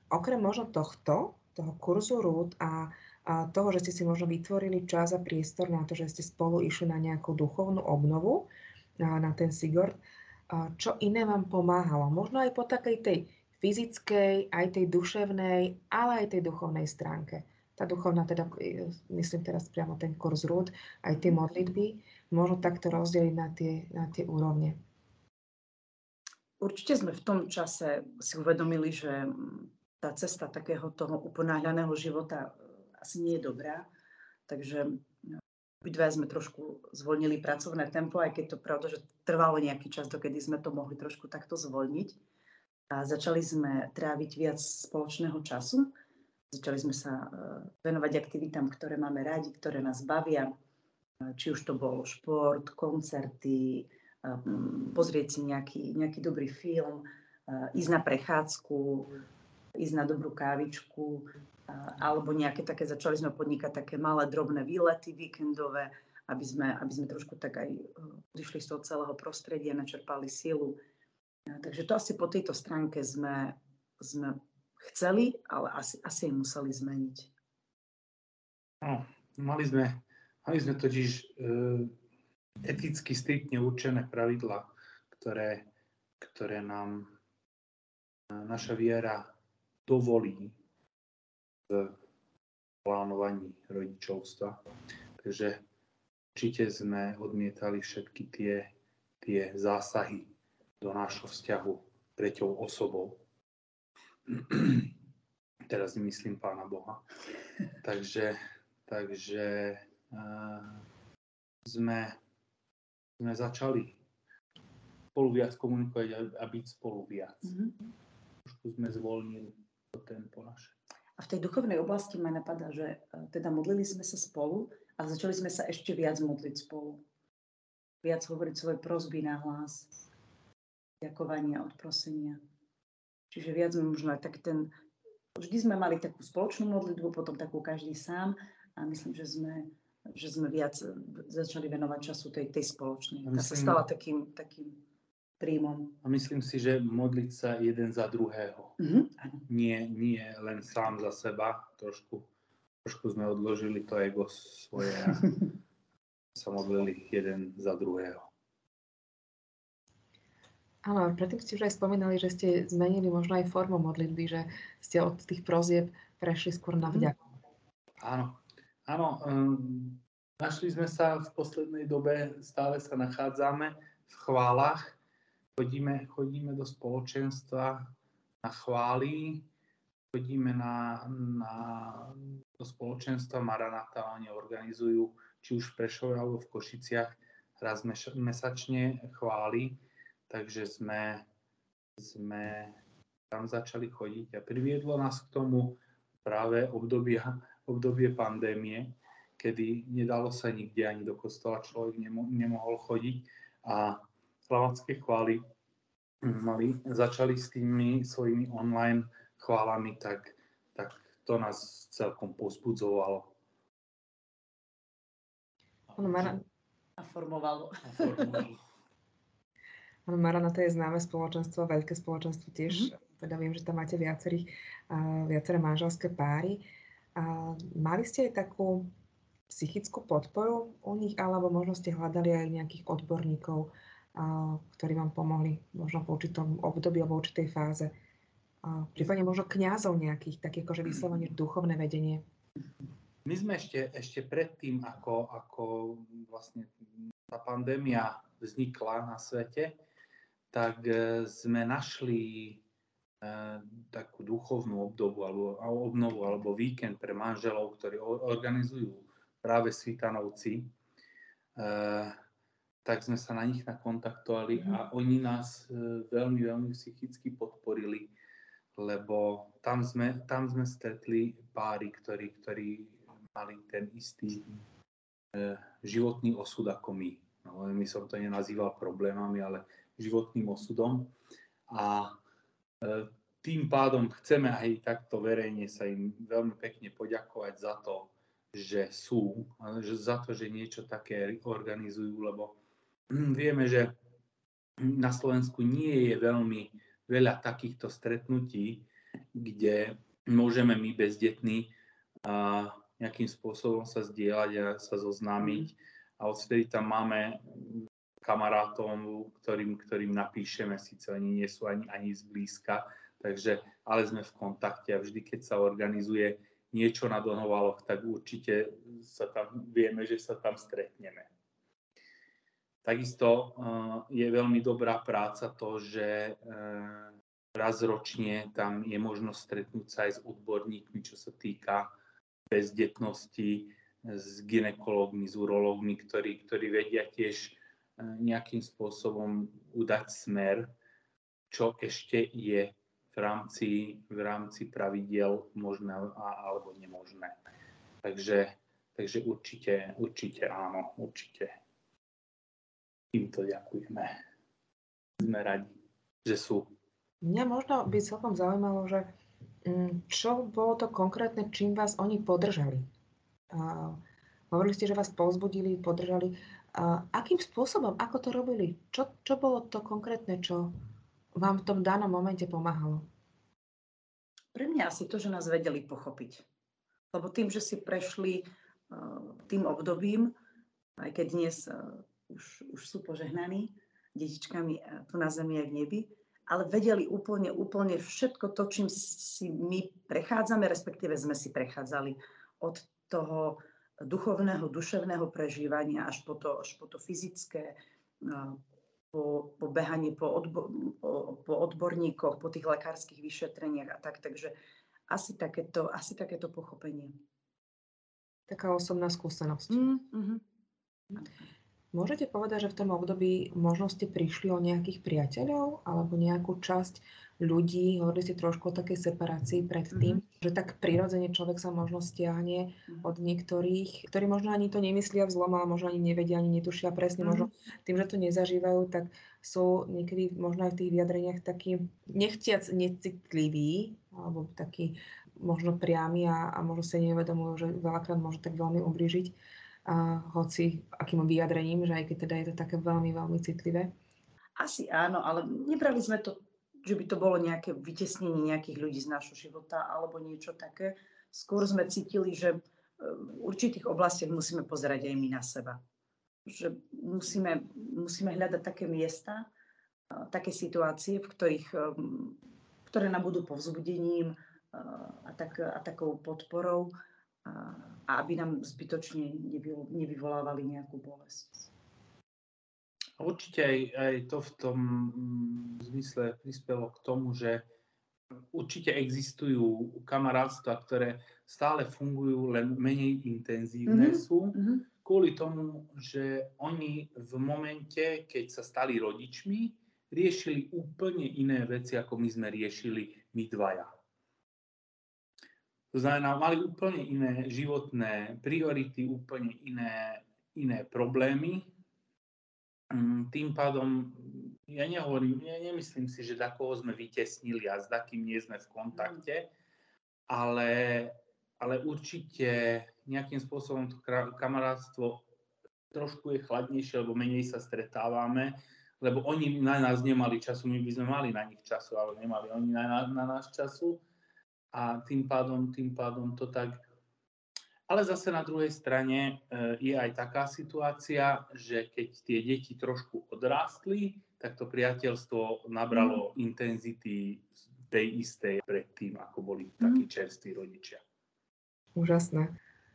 okrem možno tohto, toho kurzu Rút a, a toho, že ste si možno vytvorili čas a priestor na to, že ste spolu išli na nejakú duchovnú obnovu, na, na ten Sigord, a čo iné vám pomáhalo? Možno aj po takej tej fyzickej, aj tej duševnej, ale aj tej duchovnej stránke. Tá duchovná, teda, myslím teraz priamo ten kurz Rút, aj tie modlitby, možno takto rozdeliť na tie, na tie úrovne. Určite sme v tom čase si uvedomili, že tá cesta takého toho uponáhľaného života asi nie je dobrá. Takže obidva sme trošku zvoľnili pracovné tempo, aj keď to pravda, že trvalo nejaký čas, dokedy sme to mohli trošku takto zvoľniť. A začali sme tráviť viac spoločného času. Začali sme sa venovať aktivitám, ktoré máme rádi, ktoré nás bavia. Či už to bol šport, koncerty, pozrieť si nejaký, nejaký dobrý film, ísť na prechádzku, ísť na dobrú kávičku, alebo nejaké také, začali sme podnikať také malé drobné výlety víkendové, aby sme, aby sme trošku tak aj odišli z toho celého prostredia, načerpali silu. Takže to asi po tejto stránke sme, sme chceli, ale asi, asi museli zmeniť. No, mali sme Mali sme totiž eticky striktne určené pravidlá, ktoré, ktoré nám naša viera dovolí v plánovaní rodičovstva. Takže určite sme odmietali všetky tie, tie zásahy do nášho vzťahu treťou osobou. Teraz nemyslím Pána Boha. Takže, takže uh, sme, sme začali spolu viac komunikovať a, a byť spolu viac. Mm-hmm. Trošku sme zvolnili to tempo naše. A v tej duchovnej oblasti ma napadá, že uh, teda modlili sme sa spolu a začali sme sa ešte viac modliť spolu. Viac hovoriť svoje prosby na hlas, ďakovania, odprosenia. Čiže viac sme možno aj tak ten... Vždy sme mali takú spoločnú modlitbu, potom takú každý sám a myslím, že sme, že sme viac začali venovať času tej, tej spoločnej. Tá sa stala takým, takým príjmom. A myslím si, že modliť sa jeden za druhého. Mm-hmm. Nie, nie len sám za seba. Trošku, trošku sme odložili to ego svoje a sa modlili jeden za druhého. Áno, predtým ste už aj spomínali, že ste zmenili možno aj formu modlitby, že ste od tých prozieb prešli skôr na vďaku. Áno, áno. Um, našli sme sa v poslednej dobe, stále sa nachádzame v chválach. Chodíme, chodíme do spoločenstva na chvály, chodíme na, na, do spoločenstva Maranatha, oni organizujú, či už v Prešove alebo v Košiciach, raz meš- mesačne chvály. Takže sme, sme tam začali chodiť a priviedlo nás k tomu práve obdobie, obdobie pandémie, kedy nedalo sa nikde ani do kostola, človek nemo, nemohol chodiť a slavacké chvály mali, začali s tými svojimi online chválami, tak, tak to nás celkom povzbudzovalo. A formovalo. A formovalo. Maranatha je známe spoločenstvo, veľké spoločenstvo tiež. Mm-hmm. Teda viem, že tam máte viacerých, uh, viaceré manželské páry. Uh, mali ste aj takú psychickú podporu u nich, alebo možno ste hľadali aj nejakých odborníkov, uh, ktorí vám pomohli možno po určitom období alebo určitej fáze? Uh, prípadne možno kňazov nejakých, takých akože vyslovene duchovné vedenie. My sme ešte, ešte predtým, ako, ako vlastne tá pandémia vznikla na svete, tak sme našli e, takú duchovnú obdobu alebo obnovu alebo víkend pre manželov, ktorí organizujú práve Svitanovci. E, tak sme sa na nich nakontaktovali a oni nás e, veľmi, veľmi psychicky podporili, lebo tam sme, tam sme stretli páry, ktorí, ktorí mali ten istý e, životný osud ako my. No, my som to nenazýval problémami, ale životným osudom. A e, tým pádom chceme aj takto verejne sa im veľmi pekne poďakovať za to, že sú, že za to, že niečo také organizujú, lebo vieme, že na Slovensku nie je veľmi veľa takýchto stretnutí, kde môžeme my bezdetní a, nejakým spôsobom sa zdieľať a sa zoznámiť. A odtedy tam máme kamarátov, ktorým, ktorým napíšeme, síce oni nie sú ani, ani zblízka, takže, ale sme v kontakte a vždy, keď sa organizuje niečo na Donovaloch, tak určite sa tam, vieme, že sa tam stretneme. Takisto uh, je veľmi dobrá práca to, že uh, raz ročne tam je možnosť stretnúť sa aj s odborníkmi, čo sa týka bezdetnosti, s gynekológmi, s urológmi, ktorí, ktorí vedia tiež nejakým spôsobom udať smer, čo ešte je v rámci, v rámci pravidiel možné alebo nemožné. Takže, takže určite, určite áno, určite. Týmto ďakujeme. Sme radi, že sú. Mňa možno by celkom zaujímalo, že čo bolo to konkrétne, čím vás oni podržali? Uh, hovorili ste, že vás povzbudili, podržali. Uh, akým spôsobom, ako to robili? Čo, čo bolo to konkrétne, čo vám v tom danom momente pomáhalo? Pre mňa asi to, že nás vedeli pochopiť. Lebo tým, že si prešli tým obdobím, aj keď dnes už, už sú požehnaní detičkami tu na zemi aj v nebi, ale vedeli úplne, úplne všetko to, čím si my prechádzame, respektíve sme si prechádzali od toho duchovného, duševného prežívania až po to, až po to fyzické, po, po behanie, po, odbo- po, po odborníkoch, po tých lekárskych vyšetreniach a tak. Takže asi takéto, asi takéto pochopenie. Taká osobná skúsenosť. Mm, mm-hmm. Môžete povedať, že v tom období možno ste prišli o nejakých priateľov alebo nejakú časť ľudí, hovorili ste trošku o takej separácii pred tým, mm-hmm. že tak prirodzene človek sa možno stiahne mm-hmm. od niektorých, ktorí možno ani to nemyslia vzlom, ale možno ani nevedia, ani netušia presne, mm-hmm. možno tým, že to nezažívajú, tak sú niekedy možno aj v tých vyjadreniach takí nechtiac necitliví alebo takí možno priami a, a možno sa neuvedomujú, že veľakrát môžu tak veľmi ublížiť. A hoci akým vyjadrením, že aj keď teda je to také veľmi, veľmi citlivé? Asi áno, ale nebrali sme to, že by to bolo nejaké vytesnenie nejakých ľudí z nášho života alebo niečo také. Skôr sme cítili, že v určitých oblastiach musíme pozerať aj my na seba. Že musíme, musíme hľadať také miesta, také situácie, v ktorých, ktoré nám budú povzbudením a, tak, a takou podporou, a aby nám zbytočne nevyvolávali nejakú bolesť. Určite aj, aj to v tom zmysle prispelo k tomu, že určite existujú kamarátstva, ktoré stále fungujú, len menej intenzívne mm-hmm. sú, kvôli tomu, že oni v momente, keď sa stali rodičmi, riešili úplne iné veci, ako my sme riešili my dvaja. To znamená, mali úplne iné životné priority, úplne iné, iné problémy. Tým pádom, ja nehovorím, ja nemyslím si, že takoho sme vytesnili a s takým nie sme v kontakte, ale, ale určite nejakým spôsobom to kamarátstvo trošku je chladnejšie, lebo menej sa stretávame, lebo oni na nás nemali času, my by sme mali na nich času, ale nemali oni na, na nás času. A tým pádom, tým pádom to tak... Ale zase na druhej strane je aj taká situácia, že keď tie deti trošku odrástli, tak to priateľstvo nabralo mm. intenzity tej istej predtým, ako boli takí mm. čerství rodičia. Úžasné.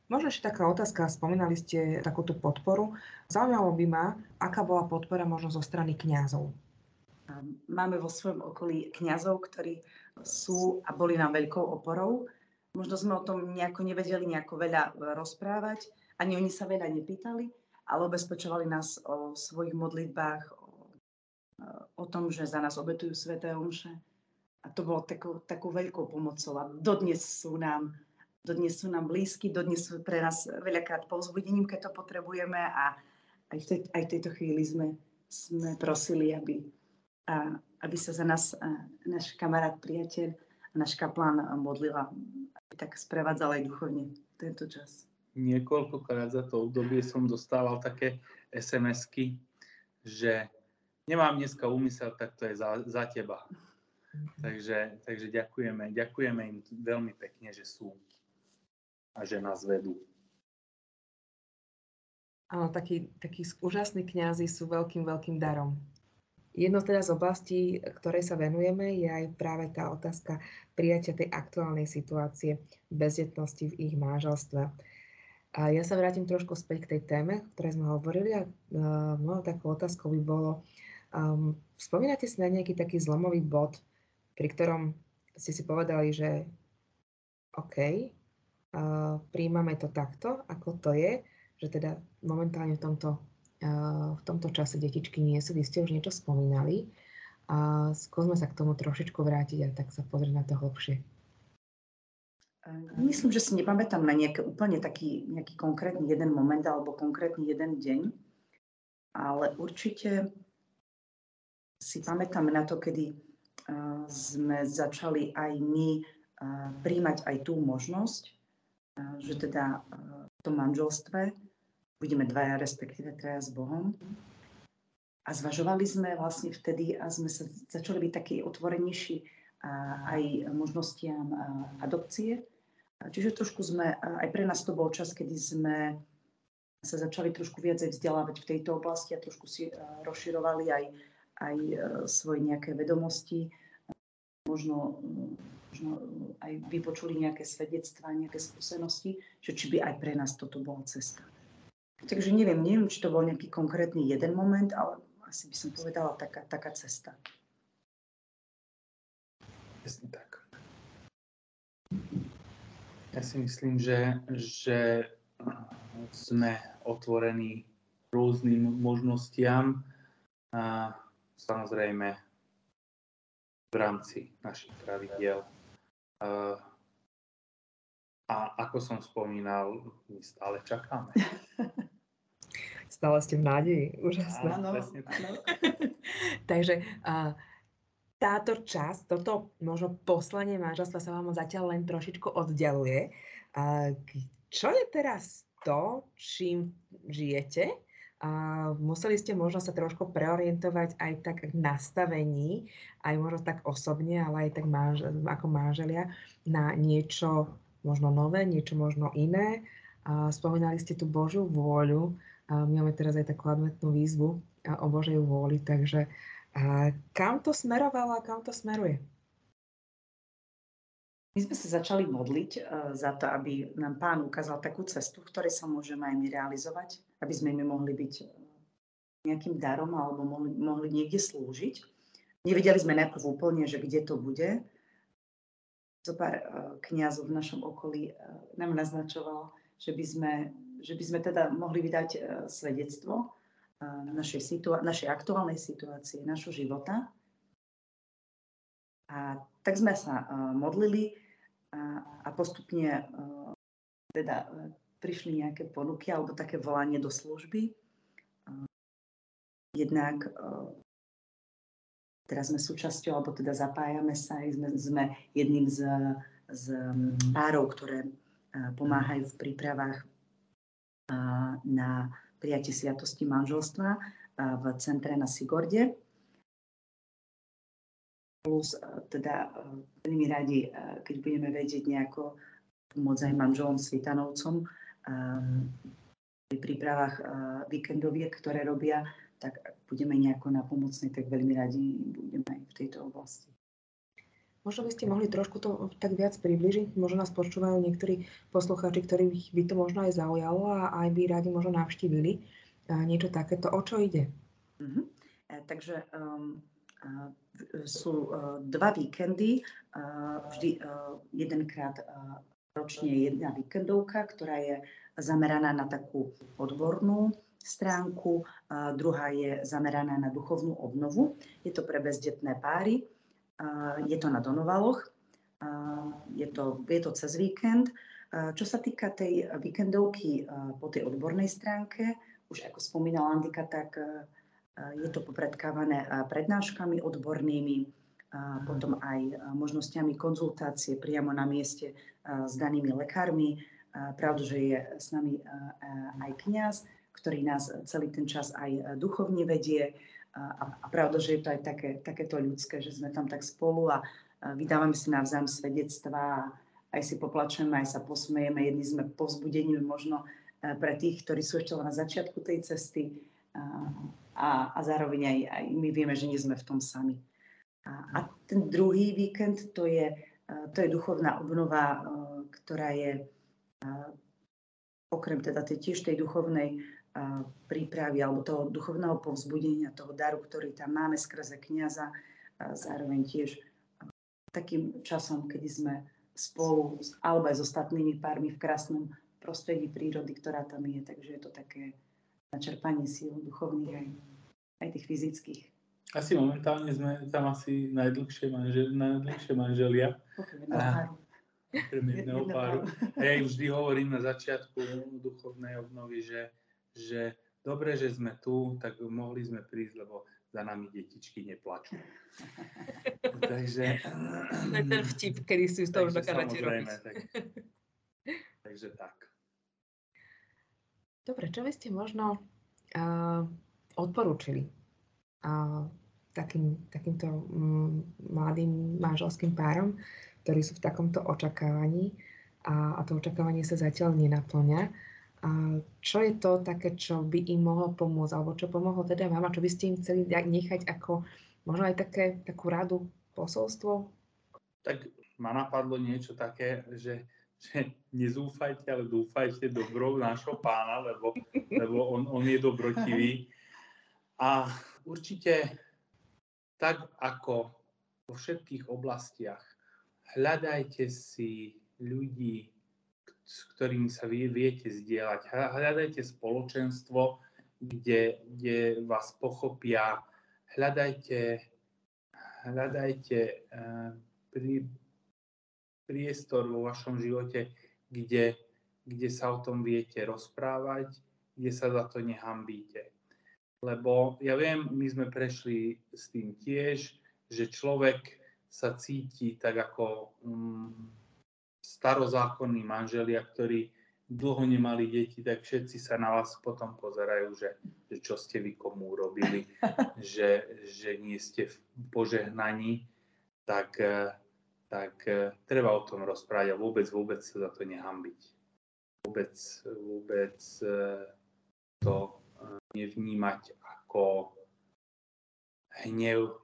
Možno ešte taká otázka, spomínali ste takúto podporu. Zaujímalo by ma, aká bola podpora možno zo strany kňazov. Máme vo svojom okolí kňazov, ktorí sú a boli nám veľkou oporou. Možno sme o tom nejako nevedeli nejako veľa rozprávať, ani oni sa veľa nepýtali, ale obezpečovali nás o svojich modlitbách, o, o tom, že za nás obetujú sväté omše. A to bolo takou, takou veľkou pomocou a dodnes sú nám, dodnes sú nám blízky, dodnes sú pre nás veľakrát povzbudením, keď to potrebujeme a aj v, tej, aj v tejto chvíli sme, sme prosili, aby... A aby sa za nás náš kamarát, priateľ a náš kaplán modlila, aby tak sprevádzala aj duchovne tento čas. Niekoľkokrát za to obdobie som dostával také es em esky, že nemám dneska úmysel, tak to je za, za teba. Takže, takže ďakujeme, ďakujeme im veľmi pekne, že sú a že nás vedú. Áno, takí, takí úžasní kňazi sú veľkým, veľkým darom. Jedno teda z oblastí, ktorej sa venujeme, je aj práve tá otázka prijatia tej aktuálnej situácie bezdetnosti v ich manželstve. A ja sa vrátim trošku späť k tej téme, o ktorej sme hovorili a mnoho takou otázkou by bolo, um, spomínate si na nejaký taký zlomový bod, pri ktorom ste si povedali, že OK, uh, príjmame to takto, ako to je, že teda momentálne v tomto v tomto čase detičky nie sú. Vy ste už niečo spomínali. A skúsme sa k tomu trošičku vrátiť a tak sa pozrieť na to hlbšie. Myslím, že si nepamätám na nejaký úplne taký nejaký konkrétny jeden moment alebo konkrétny jeden deň, ale určite si pamätám na to, kedy sme začali aj my príjmať aj tú možnosť, že teda v tom manželstve budeme dvaja, respektíve traja s Bohom. A zvažovali sme vlastne vtedy a sme sa začali byť takí otvorenejší aj možnostiam adopcie. Čiže trošku sme, aj pre nás to bol čas, kedy sme sa začali trošku viac aj vzdelávať v tejto oblasti a trošku si rozširovali aj, aj svoje nejaké vedomosti. Možno, možno aj vypočuli nejaké svedectvá, nejaké skúsenosti, že či by aj pre nás toto bola cesta. Takže neviem, neviem, či to bol nejaký konkrétny jeden moment, ale asi by som povedala taká, taká cesta. Jasne tak. Ja si myslím, že, že sme otvorení rôznym možnostiam a samozrejme v rámci našich pravidiel. A ako som spomínal, my stále čakáme. Stále ste v nádeji, úžasné. Áno, áno. Takže a, táto časť, toto možno poslanie manželstva sa vám zatiaľ len trošičku oddialuje. A, čo je teraz to, čím žijete? A, museli ste možno sa trošku preorientovať aj tak v nastavení, aj možno tak osobne, ale aj tak manžel, ako manželia, na niečo možno nové, niečo možno iné. A, spomínali ste tú Božiu vôľu. A my máme teraz aj takú adventnú výzvu o Božej vôli, takže a kam to smerovalo a kam to smeruje? My sme sa začali modliť za to, aby nám Pán ukázal takú cestu, v ktorej sa môžeme aj my realizovať, aby sme my mohli byť nejakým darom alebo mohli, mohli niekde slúžiť. Nevedeli sme najprv úplne, že kde to bude. Zopár kňazov v našom okolí nám naznačovalo, že by sme že by sme teda mohli vydať uh, svedectvo uh, našej, situa- našej aktuálnej situácie, našho života. A tak sme sa uh, modlili a, a postupne uh, teda uh, prišli nejaké ponuky alebo také volanie do služby. Uh, jednak uh, teraz sme súčasťou, alebo teda zapájame sa, sme, sme jedným z, z párov, ktoré uh, pomáhajú v prípravách na prijatie sviatosti manželstva v centre na Sigorde. Plus teda veľmi radi, keď budeme vedieť nejako pomôcť aj manželom Svitanovcom pri prípravách víkendoviek, ktoré robia, tak budeme nejako napomocní, tak veľmi radi budeme aj v tejto oblasti. Možno by ste mohli trošku to tak viac približiť. Možno nás počúvajú niektorí poslucháči, ktorých by to možno aj zaujalo a aj by radi možno navštívili niečo takéto. O čo ide? Mm-hmm. Takže um, sú uh, dva víkendy. Uh, vždy uh, jedenkrát uh, ročne jedna víkendovka, ktorá je zameraná na takú odbornú stránku. Uh, druhá je zameraná na duchovnú obnovu. Je to pre bezdetné páry. Je to na Donovaloch, je to, je to cez víkend. Čo sa týka tej víkendovky po tej odbornej stránke, už ako spomínala Andika, tak je to popredkávané prednáškami odbornými, potom aj možnosťami konzultácie priamo na mieste s danými lekármi. Pravdu, že je s nami aj kňaz, ktorý nás celý ten čas aj duchovne vedie. A, a pravda, že je to aj také, takéto ľudské, že sme tam tak spolu a, a vydávame si navzájom svedectvá, aj si poplačujeme, aj sa posmejeme, jedni sme povzbudení možno pre tých, ktorí sú ešte na začiatku tej cesty a, a, a zároveň aj, aj my vieme, že nie sme v tom sami. A, a ten druhý víkend, to je, to je duchovná obnova, ktorá je okrem teda tiež tej duchovnej prípravy alebo toho duchovného povzbudenia, toho daru, ktorý tam máme skrze kňaza, zároveň tiež takým časom, kedy sme spolu alebo aj s ostatnými pármi v krásnom prostredí prírody, ktorá tam je. Takže je to také načerpanie síl duchovných aj, aj tých fyzických. Asi momentálne sme tam asi najdlhšie, manžel, najdlhšie manželia. Okay, krem jedného páru. A ja im vždy hovorím na začiatku duchovnej obnovy, že že dobre, že sme tu, tak mohli sme prísť, lebo za nami detičky neplačú. Takže... To je ten vtip, kedy si to už dokážete robiť. Tak, takže tak. Dobre, čo by ste možno uh, odporúčili uh, takým, takýmto um, mladým manželským párom, ktorí sú v takomto očakávaní, a, a to očakávanie sa zatiaľ nenapĺňa. A čo je to také, čo by im mohlo pomôcť, alebo čo pomohlo teda vám a čo by ste im chceli nechať ako možno aj také, takú radu, posolstvo? Tak ma napadlo niečo také, že, že nezúfajte, ale dúfajte dobrou nášho pána, lebo, lebo on, on je dobrotivý. A určite tak, ako vo všetkých oblastiach, hľadajte si ľudí, s ktorými sa vie, viete zdieľať. Hľadajte spoločenstvo, kde, kde vás pochopia. Hľadajte, hľadajte eh, pri, priestor vo vašom živote, kde, kde sa o tom viete rozprávať, kde sa za to nehambíte. Lebo ja viem, my sme prešli s tým tiež, že človek sa cíti tak ako um, starozákonní manželia, ktorí dlho nemali deti, tak všetci sa na vás potom pozerajú, že, že čo ste vy komu urobili, že, že nie ste v požehnaní, tak, tak treba o tom rozprávať a vôbec, vôbec sa za to nehanbiť. Vôbec, vôbec to nevnímať ako hnev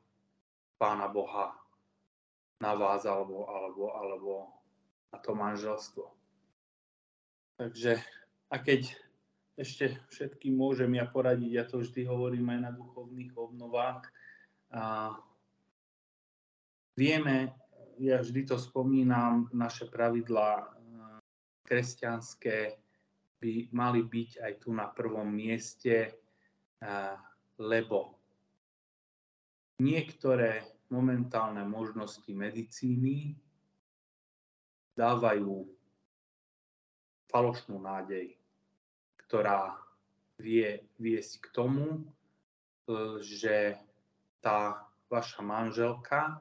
Pána Boha na vás alebo, alebo, alebo na to manželstvo. Takže, a keď ešte všetkým môžem ja poradiť, ja to vždy hovorím aj na duchovných obnovách, a vieme, ja vždy to spomínam, naše pravidlá kresťanské by mali byť aj tu na prvom mieste, a, lebo niektoré momentálne možnosti medicíny dávajú falošnú nádej, ktorá vie viesť k tomu, že tá vaša manželka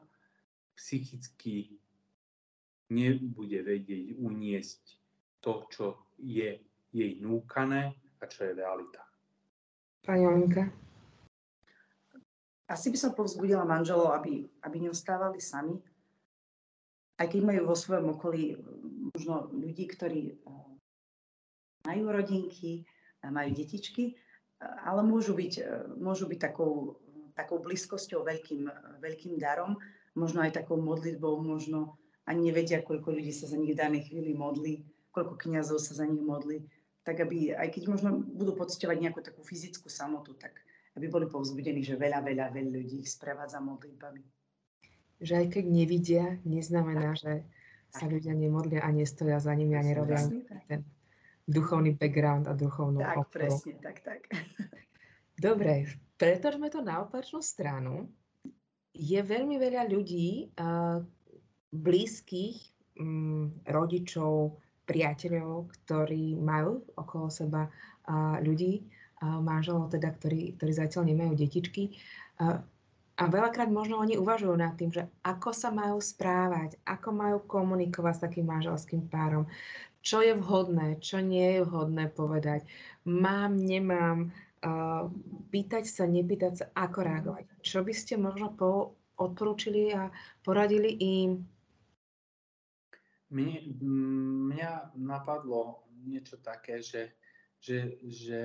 psychicky nebude vedieť uniesť to, čo je jej núkané a čo je realita. Pani Olinka? Asi by som povzbudila manželov, aby, aby neostávali sami, aj keď majú vo svojom okolí možno ľudí, ktorí majú rodinky, majú detičky, ale môžu byť, môžu byť takou, takou blízkosťou, veľkým, veľkým darom, možno aj takou modlitbou, možno ani nevedia, koľko ľudí sa za nich v danej chvíli modlí, koľko kňazov sa za nich modlí, tak aby, aj keď možno budú pociťovať nejakú takú fyzickú samotu, tak aby boli povzbudení, že veľa, veľa, veľa ľudí ich sprevádza modlitbami. Že aj keď nevidia, neznamená, tak, že tak sa ľudia nemodlia a nestoja za nimi a nerobia ten duchovný background a duchovnú oporu. Tak, presne, tak, tak. Dobre, pretožme to na opačnú stranu. Je veľmi veľa ľudí, uh, blízkych, um, rodičov, priateľov, ktorí majú okolo seba uh, ľudí, manželov, teda, ktorí, ktorí zatiaľ nemajú detičky. A, a veľakrát možno oni uvažujú nad tým, že ako sa majú správať, ako majú komunikovať s takým manželským párom, čo je vhodné, čo nie je vhodné povedať, mám, nemám, uh, pýtať sa, nepýtať sa, ako reagovať. Čo by ste možno po, odporúčili a poradili im? Mne, mňa napadlo niečo také, že, že, že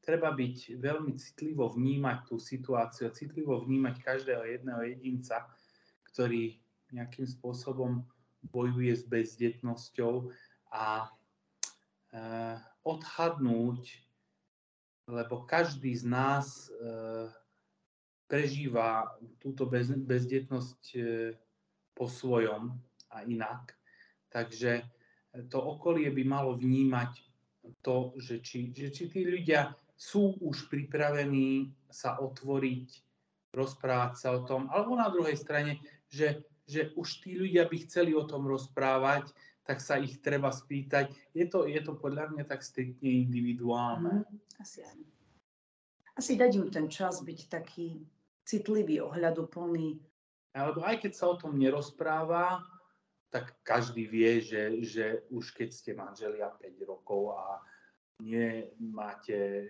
treba byť veľmi citlivo vnímať tú situáciu, citlivo vnímať každého jedného jedinca, ktorý nejakým spôsobom bojuje s bezdetnosťou a e, odhadnúť, lebo každý z nás e, prežíva túto bez, bezdetnosť e, po svojom a inak. Takže to okolie by malo vnímať to, že či, že či tí ľudia sú už pripravení sa otvoriť, rozprávať sa o tom, alebo na druhej strane, že, že už tí ľudia by chceli o tom rozprávať, tak sa ich treba spýtať. Je to, je to podľa mňa tak striktne individuálne. Asi, asi dať im ten čas byť taký citlivý, ohľaduplný. Alebo aj keď sa o tom nerozpráva, tak každý vie, že, že už keď ste manželia päť rokov a nemáte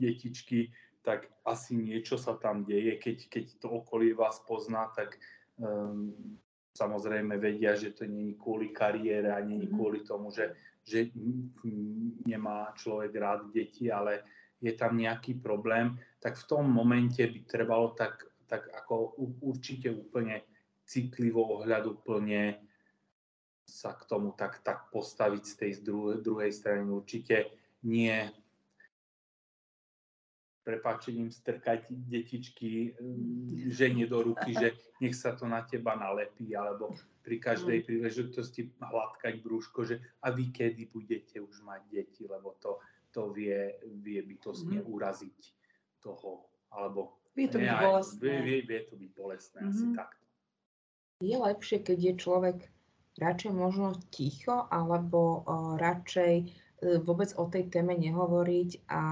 detičky, tak asi niečo sa tam deje, keď, keď to okolie vás pozná, tak um, Samozrejme vedia, že to nie je kvôli kariére a nie je kvôli tomu, že, že nemá človek rád deti, ale je tam nejaký problém, tak v tom momente by trebalo tak, tak ako určite úplne citlivo, ohľaduplne sa k tomu tak, tak postaviť z tej druhej, druhej strany. Určite nie prepáčením strkať detičky žene do ruky, že nech sa to na teba nalepí, alebo pri každej príležitosti hladkať brúško, že a vy kedy budete už mať deti, lebo to, to vie, vie bytostne mm. uraziť toho, alebo vie to byť ne, bolestné. Vie, vie, vie to byť bolestné, mm. asi takto. Je lepšie, keď je človek radšej možno ticho, alebo uh, radšej vôbec o tej téme nehovoriť a, a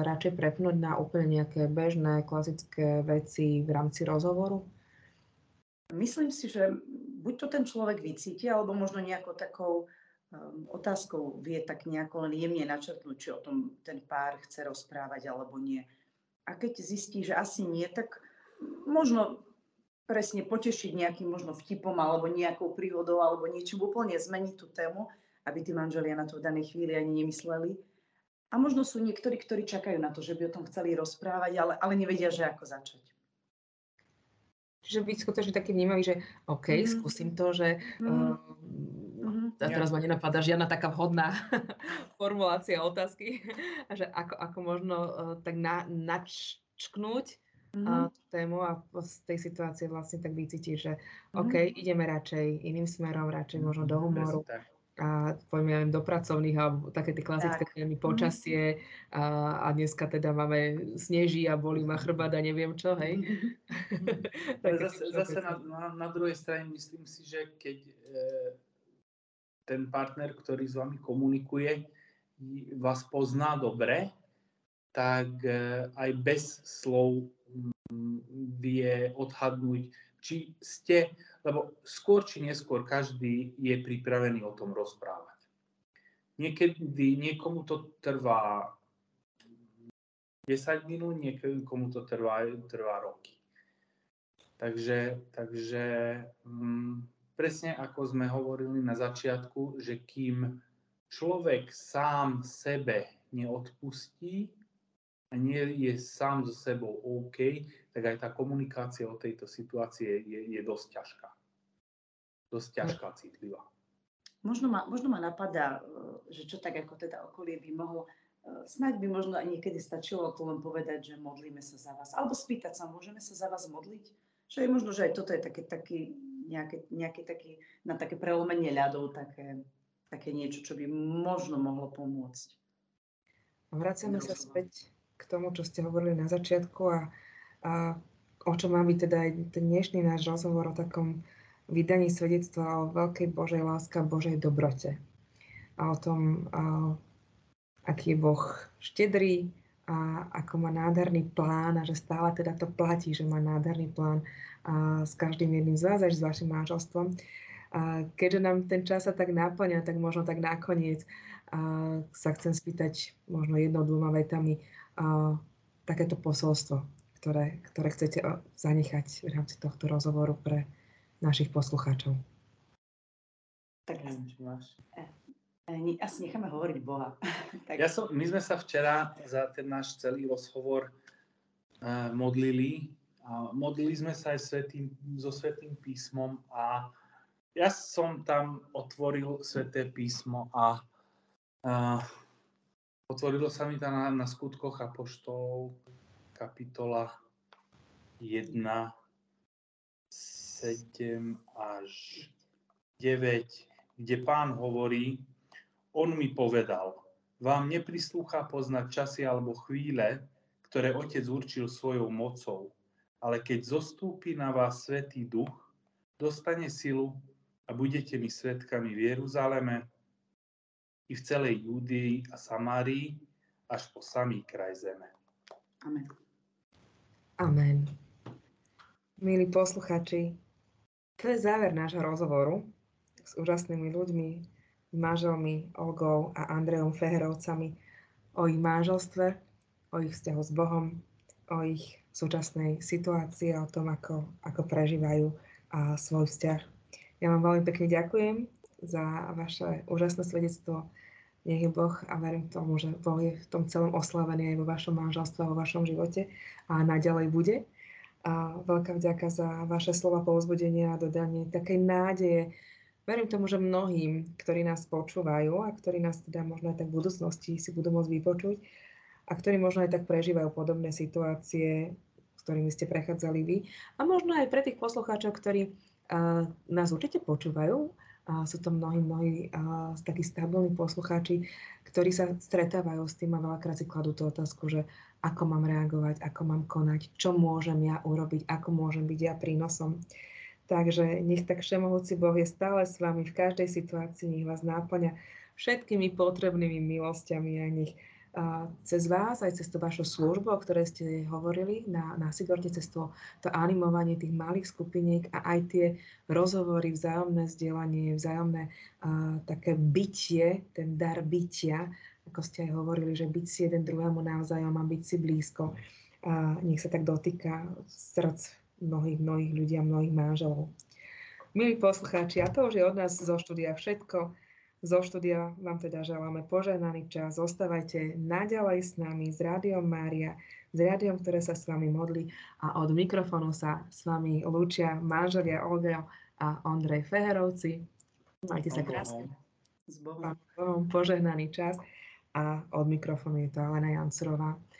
radšej prepnúť na úplne nejaké bežné, klasické veci v rámci rozhovoru? Myslím si, že buď to ten človek vycíti, alebo možno nejakou takou um, otázkou vie tak nejako len jemne načrtnúť, či o tom ten pár chce rozprávať alebo nie. A keď zistí, že asi nie, tak možno presne potešiť nejakým možno vtipom alebo nejakou príhodou alebo niečím úplne zmeniť tú tému, aby tí manželia na to v danej chvíli ani nemysleli. A možno sú niektorí, ktorí čakajú na to, že by o tom chceli rozprávať, ale, ale nevedia, že ako začať. Čiže byť skutočne taký vnímavý, že OK, mm. skúsim to, že mm. um, a teraz ma nenapadá žiadna taká vhodná formulácia otázky, a že ako, ako možno uh, tak na, načknúť mm. tú tému a z tej situácie vlastne tak vycítiť, že OK, mm. ideme radšej iným smerom, radšej možno do humoru. A poviem, ja viem, do pracovných alebo také tie klasické témy, počasie a, a dneska teda máme sneží a bolí ma chrbát a neviem čo, hej. Tak zase, zase na, na, na druhej strane myslím si, že keď e, ten partner, ktorý s vami komunikuje, vás pozná dobre, tak e, aj bez slov m, vie odhadnúť, či ste, lebo skôr či neskôr každý je pripravený o tom rozprávať. Niekedy niekomu to trvá desať minút, niekomu to trvá, trvá roky. Takže, takže m, presne ako sme hovorili na začiatku, že kým človek sám sebe neodpustí a nie je sám so sebou OK, tak aj tá komunikácia o tejto situácii je, je dosť ťažká. Dosť ťažká, citlivá. Možno ma, možno ma napadá, že čo tak ako teda okolie by mohlo, snáď by možno aj niekedy stačilo to len povedať, že modlíme sa za vás. Alebo spýtať sa, môžeme sa za vás modliť? Že je možno, že aj toto je také, také nejaké, nejaké také, na také prelomenie ľadov, také, také niečo, čo by možno mohlo pomôcť. Vraciame sa späť k tomu, čo ste hovorili na začiatku a a o čom má byť teda aj dnešný náš rozhovor, o takom vydaní svedectva o veľkej Božej láske a Božej dobrote. A o tom, a, aký je Boh štedrý a ako má nádherný plán a že stále teda to platí, že má nádherný plán a s každým jedným z vás, až s vašim manželstvom. A keďže nám ten čas sa tak náplňa, tak možno tak nakoniec a, sa chcem spýtať možno jednou, dvoma vetami a, takéto posolstvo, Ktoré, ktoré chcete zanechať v rámci tohto rozhovoru pre našich poslucháčov. Tak asi necháme hovoriť Boha. Tak. Ja som, my sme sa včera za ten náš celý rozhovor uh, modlili. A modlili sme sa aj svätým, so Svätým písmom a ja som tam otvoril Sväté písmo a uh, otvorilo sa mi tam na, na Skutkoch apoštolov kapitola jedna, sedem až deväť, kde Pán hovorí: On mi povedal, vám neprislúcha poznať časy alebo chvíle, ktoré Otec určil svojou mocou, ale keď zostúpi na vás Svätý Duch, dostane silu a budete mi svedkami v Jeruzaleme i v celej Júdii a Samárii až po samý kraj zeme. Amen. Amen. Milí posluchači, to je záver nášho rozhovoru s úžasnými ľuďmi, manželmi Olgou a Andrejom Fehérovcami, o ich manželstve, o ich vzťahu s Bohom, o ich súčasnej situácii a o tom, ako, ako prežívajú a svoj vzťah. Ja vám veľmi pekne ďakujem za vaše úžasné svedectvo. Nech je Boh a verím tomu, že Boh je v tom celom oslavený aj vo vašom manželstve a vo vašom živote a naďalej bude. A veľká vďaka za vaše slova povzbudenia a dodanie takej nádeje. Verím tomu, že mnohým, ktorí nás počúvajú a ktorí nás teda možno aj tak v budúcnosti si budú môcť vypočuť a ktorí možno aj tak prežívajú podobné situácie, s ktorými ste prechádzali vy. A možno aj pre tých poslucháčov, ktorí uh, nás určite počúvajú, a sú to mnohí, mnohí a, takí stabilní poslucháči, ktorí sa stretávajú s tým a veľakrát si kladú tú otázku, že ako mám reagovať, ako mám konať, čo môžem ja urobiť, ako môžem byť ja prínosom. Takže nech tak všemohúci Boh je stále s vami v každej situácii, nech vás náplňa všetkými potrebnými milosťami a nech a, cez vás, aj cez tú vašu službu, o ktorej ste hovorili na, na Sigorde, cez to, to animovanie tých malých skupiniek a aj tie rozhovory, vzájomné vzdielanie, vzájomné uh, také bytie, ten dar bytia, ako ste aj hovorili, že byť si jeden druhému navzájom a byť si blízko. Uh, nech sa tak dotýka srdc mnohých, mnohých ľudí a mnohých manželov. Milí poslucháči, a to už je od nás zo štúdia všetko. Zo štúdia vám teda želáme požehnaný čas. Zostávajte naďalej s nami s Rádiom Mária, s rádiom, ktoré sa s vami modlí a od mikrofónu sa s vami lúčia manželia Olga a Andrej Fehérovci. Majte sa krásne. S Bohom. Požehnaný čas a od mikrofónu je to Alena Jancurová.